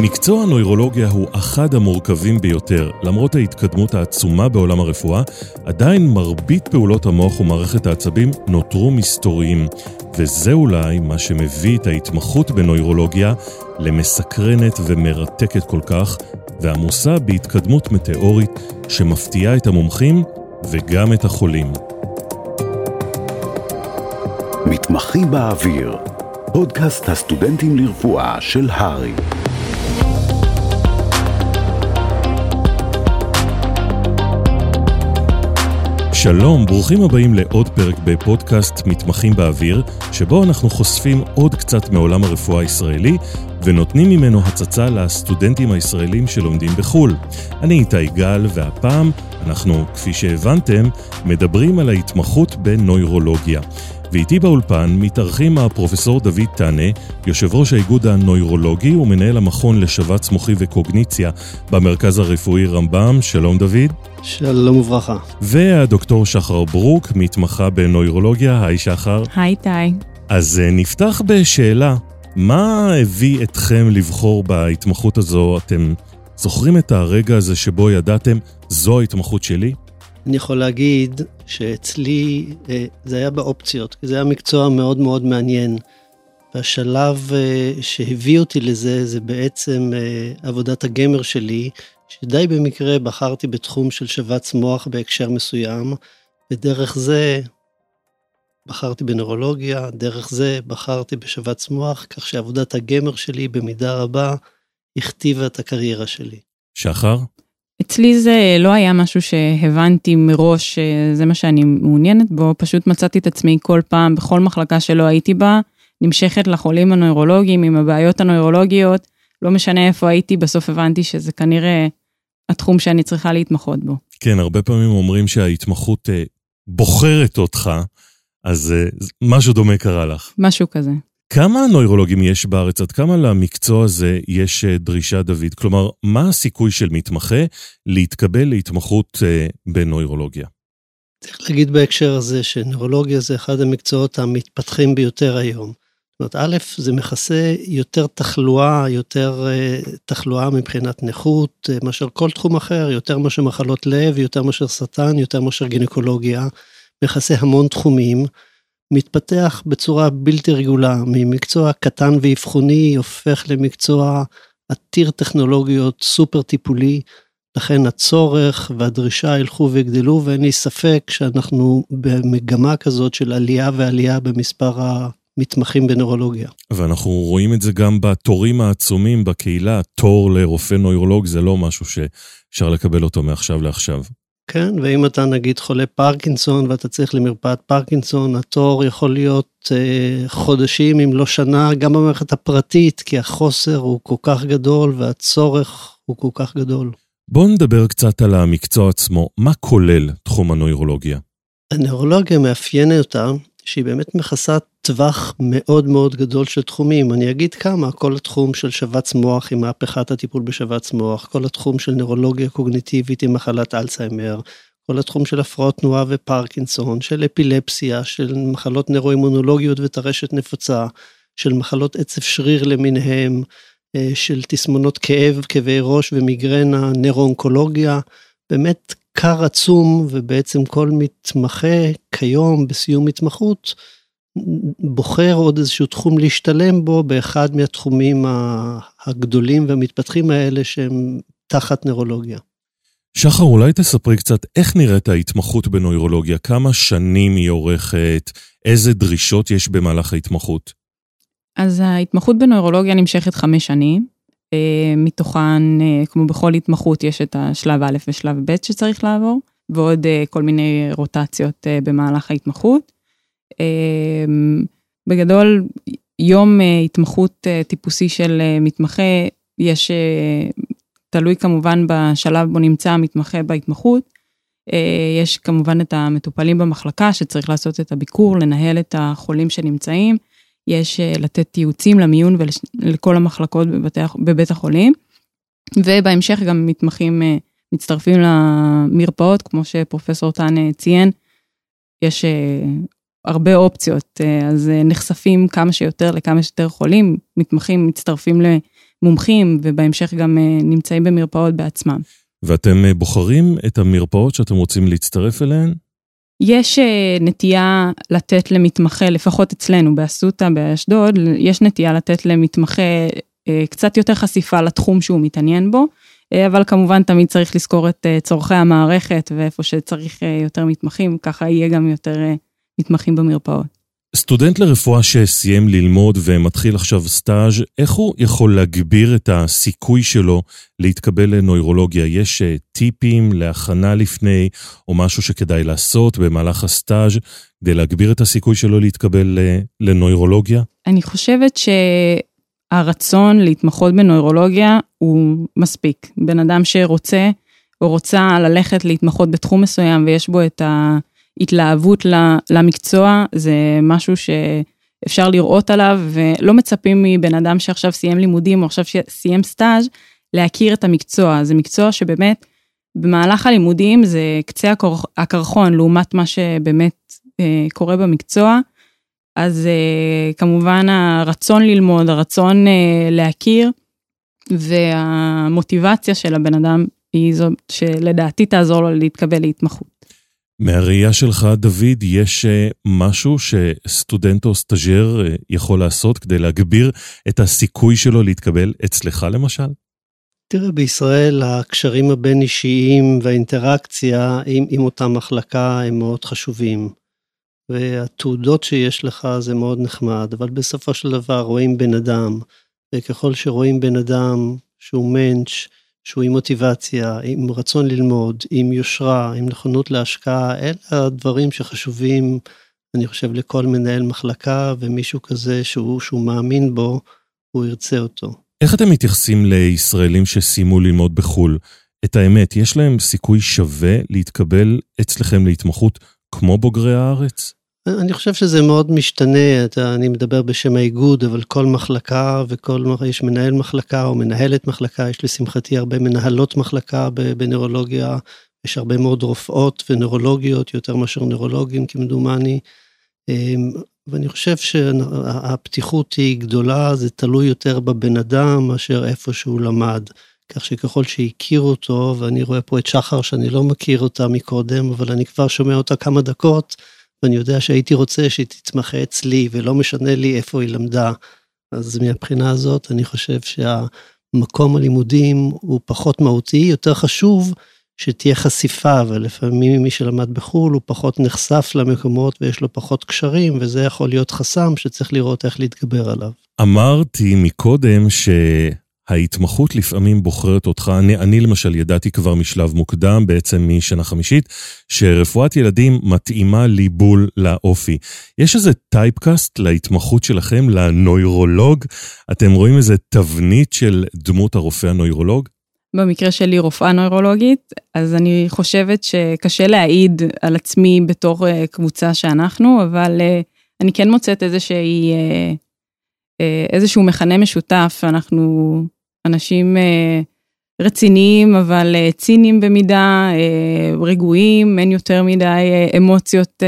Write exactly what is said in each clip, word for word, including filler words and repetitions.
מקצוע הנוירולוגיה הוא אחד המורכבים ביותר. למרות ההתקדמות העצומה בעולם הרפואה, עדיין מרבית פעולות המוח ומערכת העצבים נותרו מסתוריים. וזה אולי מה שמביא את ההתמחות בנוירולוגיה למסקרנת ומרתקת כל כך, ועמוסה בהתקדמות מטאורית שמפתיעה את המומחים וגם את החולים. מתמחים באוויר, פודקאסט הסטודנטים לרפואה של הרי. שלום, ברוכים הבאים לעוד פרק בפודקאסט מתמחים באוויר, שבו אנחנו חושפים עוד קצת מעולם הרפואה הישראלי, ונותנים ממנו הצצה לסטודנטים הישראלים שלומדים בחול. אני איתי גל, והפעם אנחנו, כפי שהבנתם, מדברים על ההתמחות בנוירולוגיה. ואיתי באולפן מתארחים הפרופסור דוד טנה, יושב ראש האיגוד הנוירולוגי ומנהל המכון לשבץ מוחי וקוגניציה במרכז הרפואי רמב"ם. שלום דוד. שלום וברכה. והדוקטור שחר ברוק, מתמחה בנוירולוגיה. היי שחר. היי תאי. אז נפתח בשאלה, מה הביא אתכם לבחור בהתמחות הזו? אתם זוכרים את הרגע הזה שבו ידעתם, זו ההתמחות שלי? אני יכול להגיד שאצלי זה היה באופציות, כי זה היה מקצוע מאוד מאוד מעניין. והשלב שהביא אותי לזה, זה בעצם עבודת הגמר שלי, שדי במקרה בחרתי בתחום של שבץ מוח בהקשר מסוים, ודרך זה בחרתי בנוירולוגיה, דרך זה בחרתי בשבץ מוח, כך שעבודת הגמר שלי במידה רבה הכתיבה את הקריירה שלי. שחר? אצלי זה לא היה משהו שהבנתי מראש, זה מה שאני מעוניינת בו, פשוט מצאתי את עצמי כל פעם, בכל מחלקה שלא הייתי בה, נמשכת לחולים הנוירולוגיים, עם הבעיות הנוירולוגיות, לא משנה איפה הייתי, בסוף הבנתי שזה כנראה התחום שאני צריכה להתמחות בו. כן, הרבה פעמים אומרים שההתמחות בוחרת אותך, אז משהו דומה קרה לך. משהו כזה. כמה נוירולוגים יש בארץ? עד כמה למקצוע הזה יש דרישה, דוד? כלומר, מה הסיכוי של מתמחה להתקבל להתמחות בנוירולוגיה? צריך להגיד בהקשר הזה שנוירולוגיה זה אחד המקצועות המתפתחים ביותר היום. זאת אומרת, א', זה מכסה יותר תחלואה, יותר תחלואה מבחינת נכות, מאשר כל תחום אחר, יותר מאשר מחלות לב, יותר מאשר סרטן, יותר מאשר גינקולוגיה, מכסה המון תחומים, מתפתח בצורה בלתי רגולה, ממקצוע קטן ואבחוני, הופך למקצוע עתיר טכנולוגיות, סופר טיפולי, לכן הצורך והדרישה הלכו והגדלו, ואין לי ספק שאנחנו במגמה כזאת של עלייה ועלייה במספר המתמחים בנוירולוגיה. ואנחנו רואים את זה גם בתורים העצומים בקהילה, תור לרופא נוירולוג זה לא משהו שאפשר לקבל אותו מעכשיו לעכשיו. כן, ואם אתה נגיד חולה פרקינסון ואתה צריך למרפאת פרקינסון, התור יכול להיות אה, חודשים אם לא שנה, גם במערכת הפרטית, כי החוסר הוא כל כך גדול והצורך הוא כל כך גדול. בואו נדבר קצת על המקצוע עצמו, מה כולל תחום הנוירולוגיה? הנוירולוגיה מאפיינת אותה שהיא באמת מכסה טווח מאוד מאוד גדול של תחומים, אני אגיד כמה, כל התחום של שבץ מוח עם מהפכת הטיפול בשבץ מוח, כל התחום של נוירולוגיה קוגניטיבית עם מחלת אלצהיימר, כל התחום של הפרעות תנועה ופרקינסון, של אפילפסיה, של מחלות נוירואימונולוגיות וטרשת נפוצה, של מחלות עצב שריר למיניהם, של תסמונות כאב, כאבי ראש ומיגרנה, נוירואונקולוגיה, באמת קר עצום, ובעצם כל מתמחה כיום בסיום התמחות, בוחר עוד איזשהו תחום להשתלם בו, באחד מהתחומים הגדולים והמתפתחים האלה, שהם תחת נוירולוגיה. שחר, אולי תספרי קצת איך נראית ההתמחות בנוירולוגיה, כמה שנים היא עורכת, איזה דרישות יש במהלך ההתמחות? אז ההתמחות בנוירולוגיה נמשכת חמש שנים, מתוכן, כמו בכל התמחות, יש את השלב א' ושלב ב' שצריך לעבור, ועוד כל מיני רוטציות במהלך ההתמחות. בגדול, יום התמחות טיפוסי של מתמחה, יש, תלוי כמובן בשלב בו נמצא המתמחה בהתמחות, יש כמובן את המטופלים במחלקה שצריך לעשות את הביקור, לנהל את החולים שנמצאים, יש לתת תיוצים למיון ולכל המחלקות בבית, בבית החולים, ובהמשך גם מתמחים מצטרפים למרפאות, כמו שפרופסור טנה ציין, יש הרבה אופציות, אז נחשפים כמה שיותר לכמה שיותר חולים, מתמחים מצטרפים מומחים, ובהמשך גם נמצאים במרפאות בעצמם. ואתם בוחרים את המרפאות שאתם רוצים להצטרף אליהן? יש נטייה לתת למתמחה, לפחות אצלנו, באסותא, באשדוד, יש נטייה לתת למתמחה קצת יותר חשיפה לתחום שהוא מתעניין בו, אבל כמובן תמיד צריך לזכור את צורכי המערכת, ואיפה שצריך יותר מתמחים, ככה יהיה גם יותר מתמחים במרפאות. סטודנט לרפואה שסיים ללמוד ומתחיל עכשיו סטאז', איך הוא יכול להגביר את הסיכוי שלו להתקבל לנוירולוגיה? יש טיפים להכנה לפני, או משהו שכדאי לעשות במהלך הסטאז' כדי להגביר את הסיכוי שלו להתקבל לנוירולוגיה? אני חושבת ש... הרצון להתמחות בנוירולוגיה הוא מספיק. בן אדם שרוצה או רוצה ללכת להתמחות בתחום מסוים ויש בו את ההתלהבות למקצוע, זה משהו שאפשר לראות עליו, ולא מצפים מבן אדם שעכשיו סיים לימודים או עכשיו סיים סטאז' להכיר את המקצוע. זה מקצוע שבאמת במהלך הלימודים זה קצה הקרחון לעומת מה שבאמת קורה במקצוע. אז uh, כמובן הרצון ללמוד, הרצון uh, להכיר, והמוטיבציה של הבן אדם היא זו שלדעתי תעזור לו להתקבל להתמחות. מהראייה שלך, דוד, יש uh, משהו שסטודנט או סטאז'ר uh, יכול לעשות כדי להגביר את הסיכוי שלו להתקבל אצלך למשל? תראה, בישראל הקשרים הבין אישיים והאינטראקציה עם, עם אותה מחלקה הם מאוד חשובים. והתעודות שיש לך זה מאוד נחמד, אבל בסופו של דבר רואים בן אדם, וככל שרואים בן אדם שהוא מנץ', שהוא עם מוטיבציה, עם רצון ללמוד, עם יושרה, עם נכונות להשקעה, אלה הדברים שחשובים, אני חושב, לכל מנהל מחלקה, ומישהו כזה שהוא, שהוא מאמין בו, הוא ירצה אותו. איך אתם מתייחסים לישראלים שסיימו ללמוד בחול? את האמת, יש להם סיכוי שווה להתקבל אצלכם להתמחות כמו בוגרי הארץ? אני חושב שזה מאוד משתנה, אתה, אני מדבר בשם האיגוד, אבל כל מחלקה, וכל, יש מנהל מחלקה או מנהלת מחלקה, יש לשמחתי הרבה מנהלות מחלקה בנוירולוגיה, יש הרבה מאוד רופאות ונוירולוגיות, יותר מאשר נוירולוגים כמדומני, ואני חושב שהפתיחות היא גדולה, זה תלוי יותר בבן אדם, מאשר איפה שהוא למד, כך שככל שהכירו אותו, ואני רואה פה את שחר שאני לא מכיר אותה מקודם, אבל אני כבר שומע אותה כמה דקות, ואני יודע שהייתי רוצה שהיא תתמחה אצלי, ולא משנה לי איפה היא למדה. אז מהבחינה הזאת, אני חושב שהמקום הלימודים הוא פחות מהותי, יותר חשוב שתהיה חשיפה, ולפעמים מי שלמד בחול הוא פחות נחשף למקומות, ויש לו פחות קשרים, וזה יכול להיות חסם שצריך לראות איך להתגבר עליו. אמרתי מקודם ש... ההתמחות לפעמים בוחרת אותך, אני, אני למשל ידעתי כבר משלב מוקדם, בעצם משנה חמישית, שרפואת ילדים מתאימה לי בול לאופי. יש איזה טייפקאסט להתמחות שלכם, לנוירולוג? אתם רואים איזה תבנית של דמות הרופא הנוירולוג? במקרה שלי רופאה נוירולוגית, אז אני חושבת שקשה להעיד על עצמי בתור קבוצה שאנחנו, אבל אני כן מוצאת איזושהי... איזשהו מכנה משותף, אנחנו אנשים רציניים, אבל ציניים במידה, רגועים, אין יותר מדי אמוציות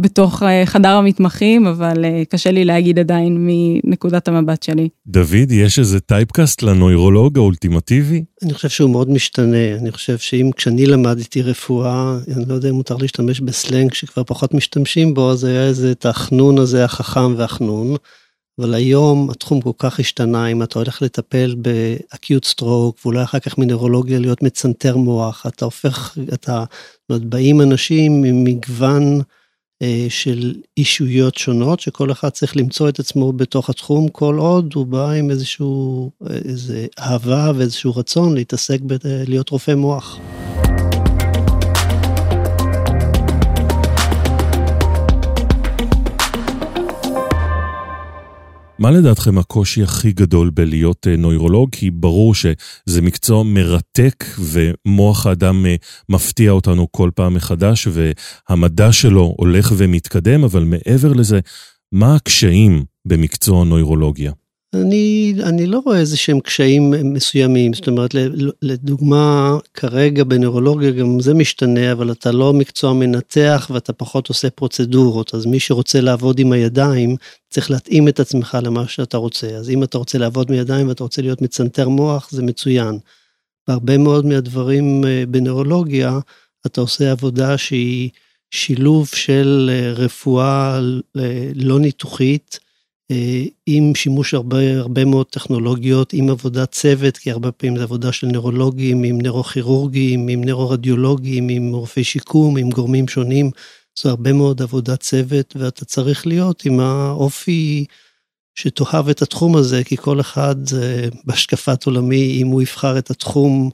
בתוך חדר המתמחים, אבל קשה לי להגיד עדיין מנקודת המבט שלי. דוד, יש איזה טייפקאסט לנוירולוג האולטימטיבי? אני חושב שהוא מאוד משתנה, אני חושב שאם כשאני למדתי רפואה, אני לא יודע אם מותר להשתמש בסלנג שכבר פחות משתמשים בו, אז היה איזה את החנון הזה, החכם והחנון, אבל היום התחום כל כך השתנה, אם אתה הולך לטפל באקיוט סטרוק, ואולי אחר כך מנוירולוגיה להיות מצנתר מוח, אתה הופך, אתה, באים אנשים עם מגוון אה, של אישויות שונות, שכל אחד צריך למצוא את עצמו בתוך התחום, כל עוד הוא בא עם איזשהו, איזו אהבה ואיזשהו רצון להתעסק, ב, להיות רופא מוח. מה לדעתכם הקושי הכי גדול בלהיות נוירולוג? כי ברור שזה מקצוע מרתק ומוח האדם מפתיע אותנו כל פעם מחדש והמדע שלו הולך ומתקדם, אבל מעבר לזה, מה הקשיים במקצוע נוירולוגיה? אני, אני לא רואה איזה שהם קשיים מסוימים, זאת אומרת, לדוגמה, כרגע בנוירולוגיה גם זה משתנה, אבל אתה לא מקצוע מנתח, ואתה פחות עושה פרוצדורות, אז מי שרוצה לעבוד עם הידיים, צריך להתאים את עצמך למה שאתה רוצה, אז אם אתה רוצה לעבוד מידיים, ואתה רוצה להיות מצנתר מוח, זה מצוין. והרבה מאוד מהדברים בנוירולוגיה, אתה עושה עבודה שהיא שילוב של רפואה לא ניתוחית, עם שימוש הרבה, הרבה מאוד טכנולוגיות, עם עבודת צוות, כי הרבה פעמים זה עבודה של נוירולוגים, עם נוירוכירורגים, עם נוירורדיולוגים, עם רופאי שיקום, עם גורמים שונים, זו הרבה מאוד עבודת צוות, ואתה צריך להיות עם האופי שתאהב את התחום הזה, כי כל אחד בהשקפת עולמי, אם הוא יבחר את התחום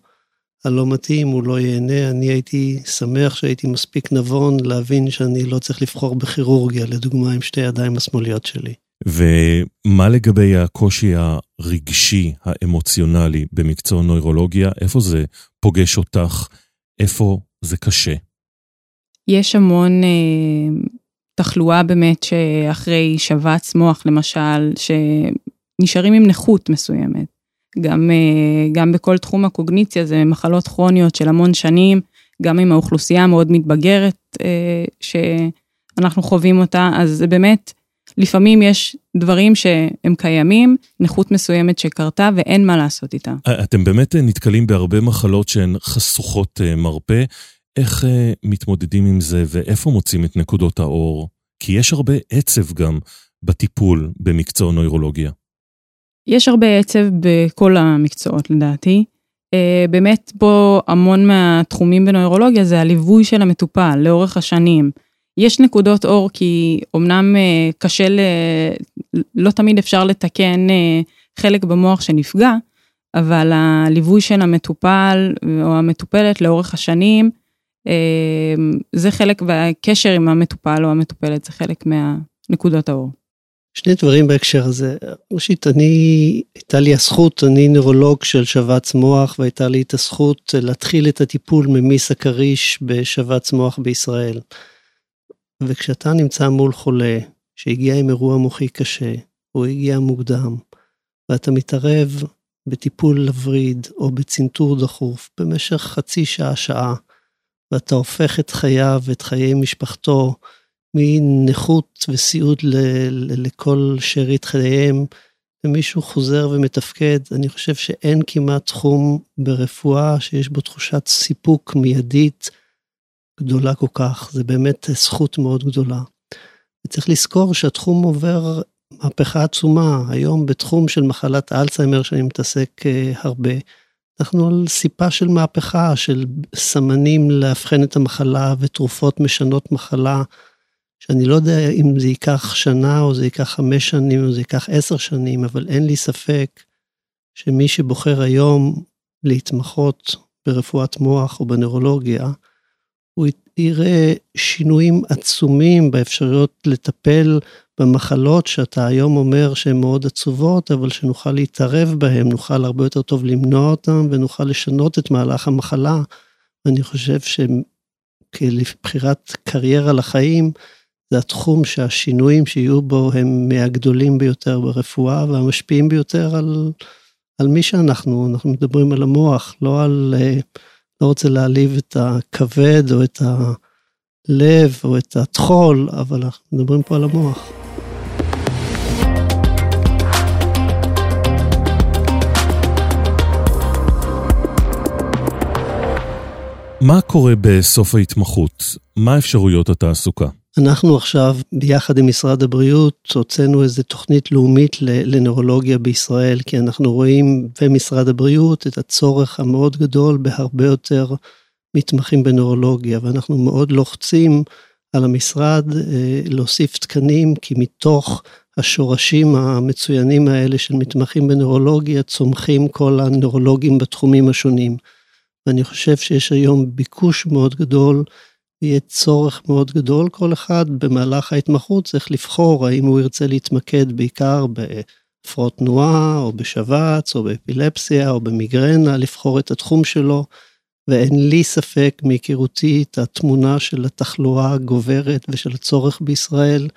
הלא מתאים, הוא לא ייהנה. אני הייתי שמח שהייתי מספיק נבון להבין שאני לא צריך לבחור בכירורגיה, לדוגמה עם שתי ידיים השמאליות שלי. ומה לגבי הקושי הרגשי, האמוציונלי, במקצוע נוירולוגיה? איפה זה פוגש אותך? איפה זה קשה? יש המון אה, תחלואה באמת שאחרי שבץ מוח, למשל, שנשארים עם נכות מסוימת. גם, אה, גם בכל תחום הקוגניציה, זה מחלות כרוניות של המון שנים, גם עם האוכלוסייה המאוד מתבגרת אה, שאנחנו חווים אותה, אז זה באמת... לפעמים יש דברים שהם קיימים, נכות מסוימת שקרתה ואין מה לעשות איתה. אתם באמת נתקלים בהרבה מחלות שהן חסוכות מרפא, איך מתמודדים עם זה ואיפה מוצאים את נקודות האור? כי יש הרבה עצב גם בטיפול במקצוע נוירולוגיה. יש הרבה עצב בכל המקצועות לדעתי. באמת פה המון מהתחומים בנוירולוגיה זה הליווי של המטופל לאורך השנים. יש נקודות אור, כי אומנם קשה, לא תמיד אפשר לתקן חלק במוח שנפגע, אבל הליווי של המטופל או המטופלת לאורך השנים, זה חלק, והקשר עם המטופל או המטופלת זה חלק מהנקודות האור. שני דברים בהקשר הזה. ראשית, אני, הייתה לי הזכות, אני נוירולוג של שבץ מוח, והייתה לי את הזכות להתחיל את הטיפול ממיס הקריש בשבץ מוח בישראל. וכשאתה נמצא מול חולה, שהגיע עם אירוע מוחי קשה, או הגיע מוקדם, ואתה מתערב בטיפול לוריד, או בצנתור דחוף, במשך חצי שעה, שעה, ואתה הופך את חייו, את חיי משפחתו, מנכות וסיעוד ל- ל- לכל שארית חייהם, ומישהו חוזר ומתפקד, אני חושב שאין כמעט תחום ברפואה, שיש בו תחושת סיפוק מיידית, גדולה כל כך, זה באמת זכות מאוד גדולה. וצריך לזכור שהתחום עובר מהפכה עצומה, היום בתחום של מחלת אלצהיימר, שאני מתעסק uh, הרבה, אנחנו על סיפה של מהפכה, של סמנים להבחן את המחלה, ותרופות משנות מחלה, שאני לא יודע אם זה ייקח שנה, או זה ייקח חמש שנים, או זה ייקח עשר שנים, אבל אין לי ספק, שמי שבוחר היום להתמחות ברפואת מוח, או בנוירולוגיה, הוא יראה שינויים עצומים באפשרויות לטפל במחלות שאתה היום אומר שהן מאוד עצובות, אבל שנוכל להתערב בהן, נוכל הרבה יותר טוב למנוע אותן, ונוכל לשנות את מהלך המחלה. אני חושב שכבחירת קריירה לחיים, זה התחום שהשינויים שיהיו בו הם מהגדולים ביותר ברפואה, והמשפיעים ביותר על, על מי שאנחנו, אנחנו מדברים על המוח, לא על... לא רוצה להעליב את הכבד או את הלב או את התחול, אבל אנחנו מדברים פה על המוח. מה קורה בסוף ההתמחות? מה האפשרויות התעסוקה? אנחנו עכשיו, ביחד עם משרד הבריאות, הוצאנו איזו תוכנית לאומית לנוירולוגיה בישראל, כי אנחנו רואים במשרד הבריאות את הצורך המאוד גדול בהרבה יותר מתמחים בנוירולוגיה, ואנחנו מאוד לוחצים על המשרד להוסיף תקנים, כי מתוך השורשים המצוינים האלה של מתמחים בנוירולוגיה, צומחים כל הנוירולוגים בתחומים השונים. ואני חושב שיש היום ביקוש מאוד גדול, יהיה צורך מאוד גדול, כל אחד במהלך ההתמחות צריך לבחור האם הוא ירצה להתמקד בעיקר בהפרעות תנועה או בשבץ או באפילפסיה או במיגרנה, לבחור את התחום שלו, ואין לי ספק מהיכרותי את התמונה של התחלואה הגוברת ושל הצורך בישראל,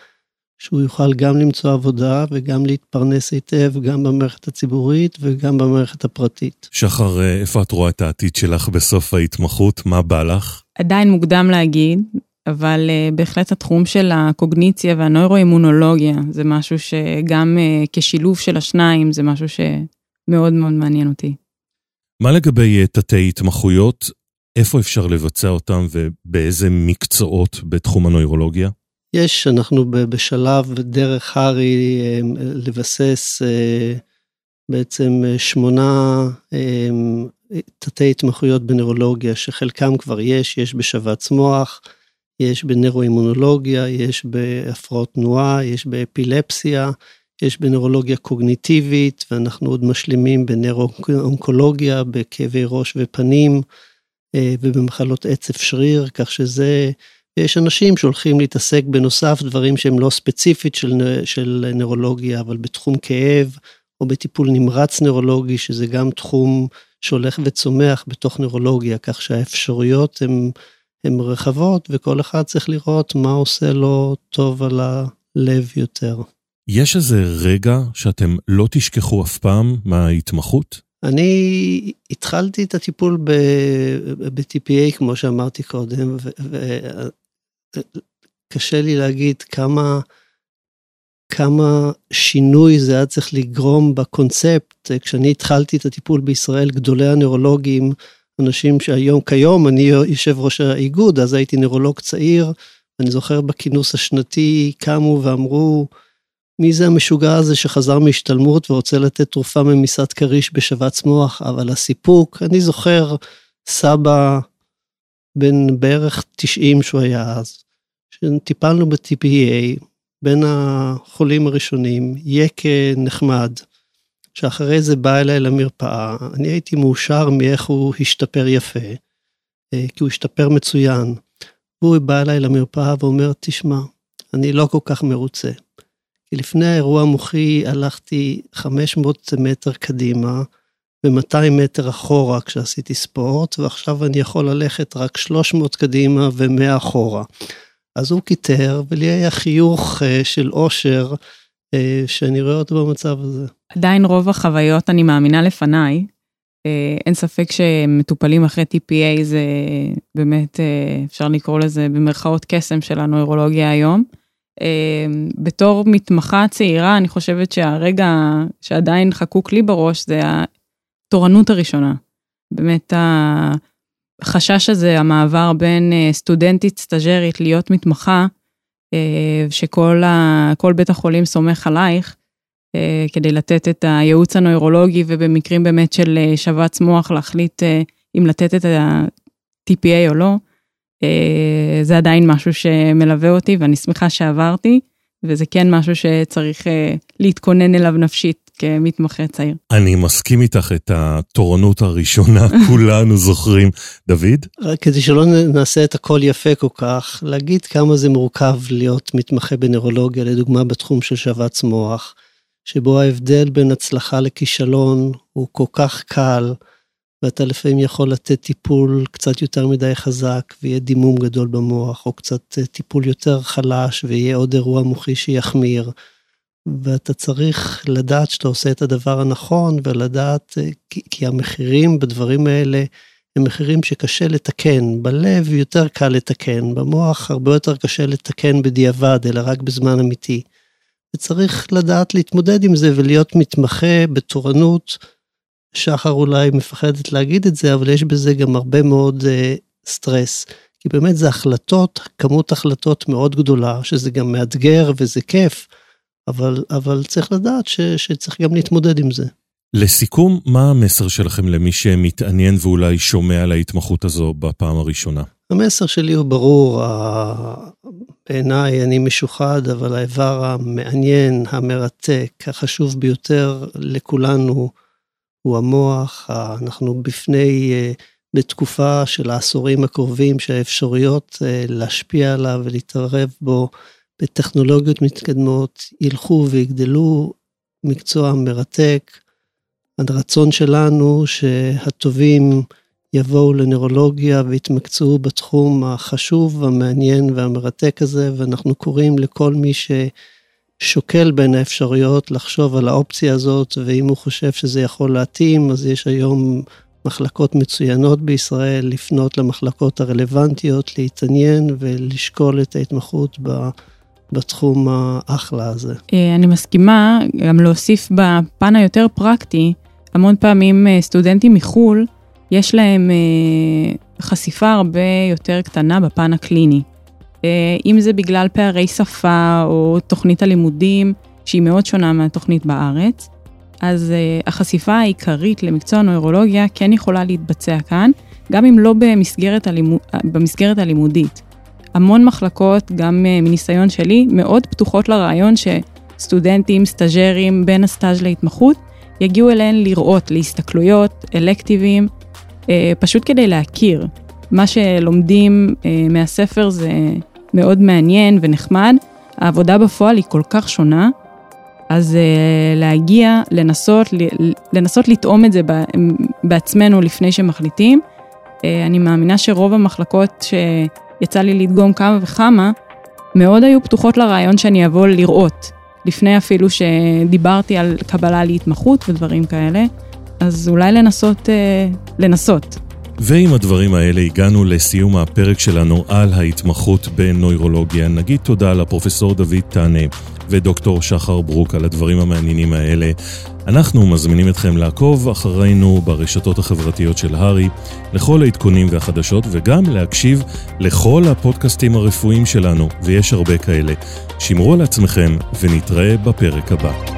שהוא יוכל גם למצוא עבודה וגם להתפרנס היטב, גם במערכת הציבורית וגם במערכת הפרטית. שחר, איפה את רואה את העתיד שלך בסוף ההתמחות? מה בא לך? עדיין מוקדם להגיד, אבל בהחלט התחום של הקוגניציה והנוירואימונולוגיה, זה משהו שגם כשילוב של השניים, זה משהו שמאוד מאוד מעניין אותי. מה לגבי תתי התמחויות? איפה אפשר לבצע אותם ובאיזה מקצועות בתחום הנוירולוגיה? יש, אנחנו בשלב דרך הרי לבסס בעצם שמונה תתי התמחויות בנוירולוגיה, שחלקם כבר יש, יש בשבץ מוח, יש בנוירואימונולוגיה, יש בהפרעות תנועה, יש באפילפסיה, יש בנוירולוגיה קוגניטיבית, ואנחנו עוד משלימים בנוירואונקולוגיה, בכאבי ראש ופנים, ובמחלות עצב שריר, כך שזה... יש אנשים שהולכים להתעסק בנוסף דברים שהם לא ספציפית של, של נוירולוגיה, אבל בתחום כאב או בטיפול נמרץ נוירולוגי, שזה גם תחום שהולך וצומח בתוך נוירולוגיה, כך שהאפשרויות הן, הן רחבות, וכל אחד צריך לראות מה עושה לו טוב על הלב יותר. יש איזה רגע שאתם לא תשכחו אף פעם מההתמחות? אני התחלתי את הטיפול ב-טי פי איי, כמו שאמרתי קודם, וקשה לי להגיד כמה, כמה שינוי זה היה צריך לגרום בקונספט. כשאני התחלתי את הטיפול בישראל, גדולי הנוירולוגים, אנשים שהיום, כיום, אני יושב ראש האיגוד, אז הייתי נוירולוג צעיר, אני זוכר בכינוס השנתי, קמו ואמרו, מי זה המשוגע הזה שחזר מהשתלמות ורוצה לתת תרופה ממיסת קריש בשבץ מוח, אבל הסיפוק, אני זוכר סבא בין בערך תשעים שהוא היה אז, שטיפלנו ב-טי פי איי, בין החולים הראשונים, יקה נחמד, שאחרי זה בא אליי למרפאה, אני הייתי מאושר מאיך הוא השתפר יפה, כי הוא השתפר מצוין, והוא בא אליי למרפאה ואומר, תשמע, אני לא כל כך מרוצה, כי לפני האירוע המוחי הלכתי חמש מאות מטר קדימה, ו-מאתיים מטר אחורה כשעשיתי ספורט, ועכשיו אני יכול ללכת רק שלוש מאות קדימה ו-מאה אחורה. אז הוא כיתר, ולי היה חיוך של אושר, שאני רואה אותו במצב הזה. עדיין רוב החוויות אני מאמינה לפניי, אין ספק שמטופלים אחרי טי פי איי זה באמת, אפשר לקרוא לזה במרכאות קסם של הנוירולוגיה היום, בתור מתמחה צעירה, אני חושבת שהרגע שעדיין חקוק לי בראש, זה התורנות הראשונה. באמת החשש הזה, המעבר בין סטודנטית סטאג'רית להיות מתמחה, שכל ה, כל בית החולים סומך עלייך, כדי לתת את הייעוץ הנוירולוגי, ובמקרים באמת של שבץ מוח להחליט אם לתת את ה-טי פי איי או לא, זה עדיין משהו שמלווה אותי, ואני שמחה שעברתי, וזה כן משהו שצריך להתכונן אליו נפשית כמתמחה צעיר. אני מסכים איתך את התורנות הראשונה, כולנו זוכרים. דוד? כדי שלא נעשה את הכל יפה כל כך, להגיד כמה זה מורכב להיות מתמחה בנוירולוגיה, לדוגמה בתחום של שבץ מוח, שבו ההבדל בין הצלחה לכישלון הוא כל כך קל, ואתה לפעמים יכול לתת טיפול קצת יותר מדי חזק, ויהיה דימום גדול במוח, או קצת טיפול יותר חלש, ויהיה עוד אירוע מוחי שיחמיר, ואתה צריך לדעת שאתה עושה את הדבר הנכון, ולדעת, כי, כי המחירים בדברים האלה, הם מחירים שקשה לתקן, בלב יותר קל לתקן, במוח הרבה יותר קשה לתקן בדיעבד, אלא רק בזמן אמיתי, וצריך לדעת להתמודד עם זה, ולהיות מתמחה בתורנות, שחר אולי מפחדת להגיד את זה, אבל יש בזה גם הרבה מאוד אה, סטרס, כי באמת זה החלטות, כמות החלטות מאוד גדולה, שזה גם מאתגר וזה כיף, אבל, אבל צריך לדעת ש, שצריך גם להתמודד עם זה. לסיכום, מה המסר שלכם למי שמתעניין ואולי שומע על ההתמחות הזו בפעם הראשונה? המסר שלי הוא ברור, בעיניי אני משוחד, אבל האיבר המעניין, המרתק, החשוב ביותר לכולנו, הוא המוח, אנחנו בפני, בתקופה של העשורים הקרובים, שהאפשרויות להשפיע עליו ולהתערב בו, בטכנולוגיות מתקדמות, ילכו ויגדלו, מקצוע מרתק, הרצון שלנו שהטובים יבואו לנוירולוגיה, ויתמקצעו בתחום החשוב, המעניין והמרתק הזה, ואנחנו קוראים לכל מי ש... שוקל בין האפשרויות לחשוב על האופציה הזאת, ואם הוא חושב שזה יכול להתאים, אז יש היום מחלקות מצוינות בישראל, לפנות למחלקות הרלוונטיות, להתעניין ולשקול את ההתמחות בתחום האחלה הזה. אני מסכימה גם להוסיף בפן היותר פרקטי, המון פעמים סטודנטים מחול, יש להם חשיפה הרבה יותר קטנה בפן הקליני. אם זה בגלל פערי שפה או תוכנית הלימודים, שהיא מאוד שונה מהתוכנית בארץ, אז החשיפה העיקרית למקצוע נוירולוגיה כן יכולה להתבצע כאן, גם אם לא במסגרת, הלימוד, במסגרת הלימודית. המון מחלקות, גם מניסיון שלי, מאוד פתוחות לרעיון שסטודנטים, סטאג'רים, בין הסטאז' להתמחות, יגיעו אליהן לראות, להסתכלויות, אלקטיבים, פשוט כדי להכיר. מה שלומדים מהספר זה מאוד מעניין ונחמד, העבודה בפועל היא כל כך שונה, אז להגיע, לנסות, לנסות לתאום את זה בעצמנו לפני שמחליטים. אני מאמינה שרוב המחלקות שיצא לי לדגום כמה וכמה, מאוד היו פתוחות לרעיון שאני אבוא לראות, לפני אפילו שדיברתי על קבלה להתמחות ודברים כאלה, אז אולי לנסות, לנסות. ועם הדברים האלה הגענו לסיום הפרק שלנו על ההתמחות בנוירולוגיה. נגיד תודה לפרופסור דוד טנה ודוקטור שחר ברוק על הדברים המעניינים האלה. אנחנו מזמינים אתכם לעקוב אחרינו ברשתות החברתיות של הרי, לכל העדכונים והחדשות, וגם להקשיב לכל הפודקאסטים הרפואיים שלנו, ויש הרבה כאלה. שמרו על עצמכם ונתראה בפרק הבא.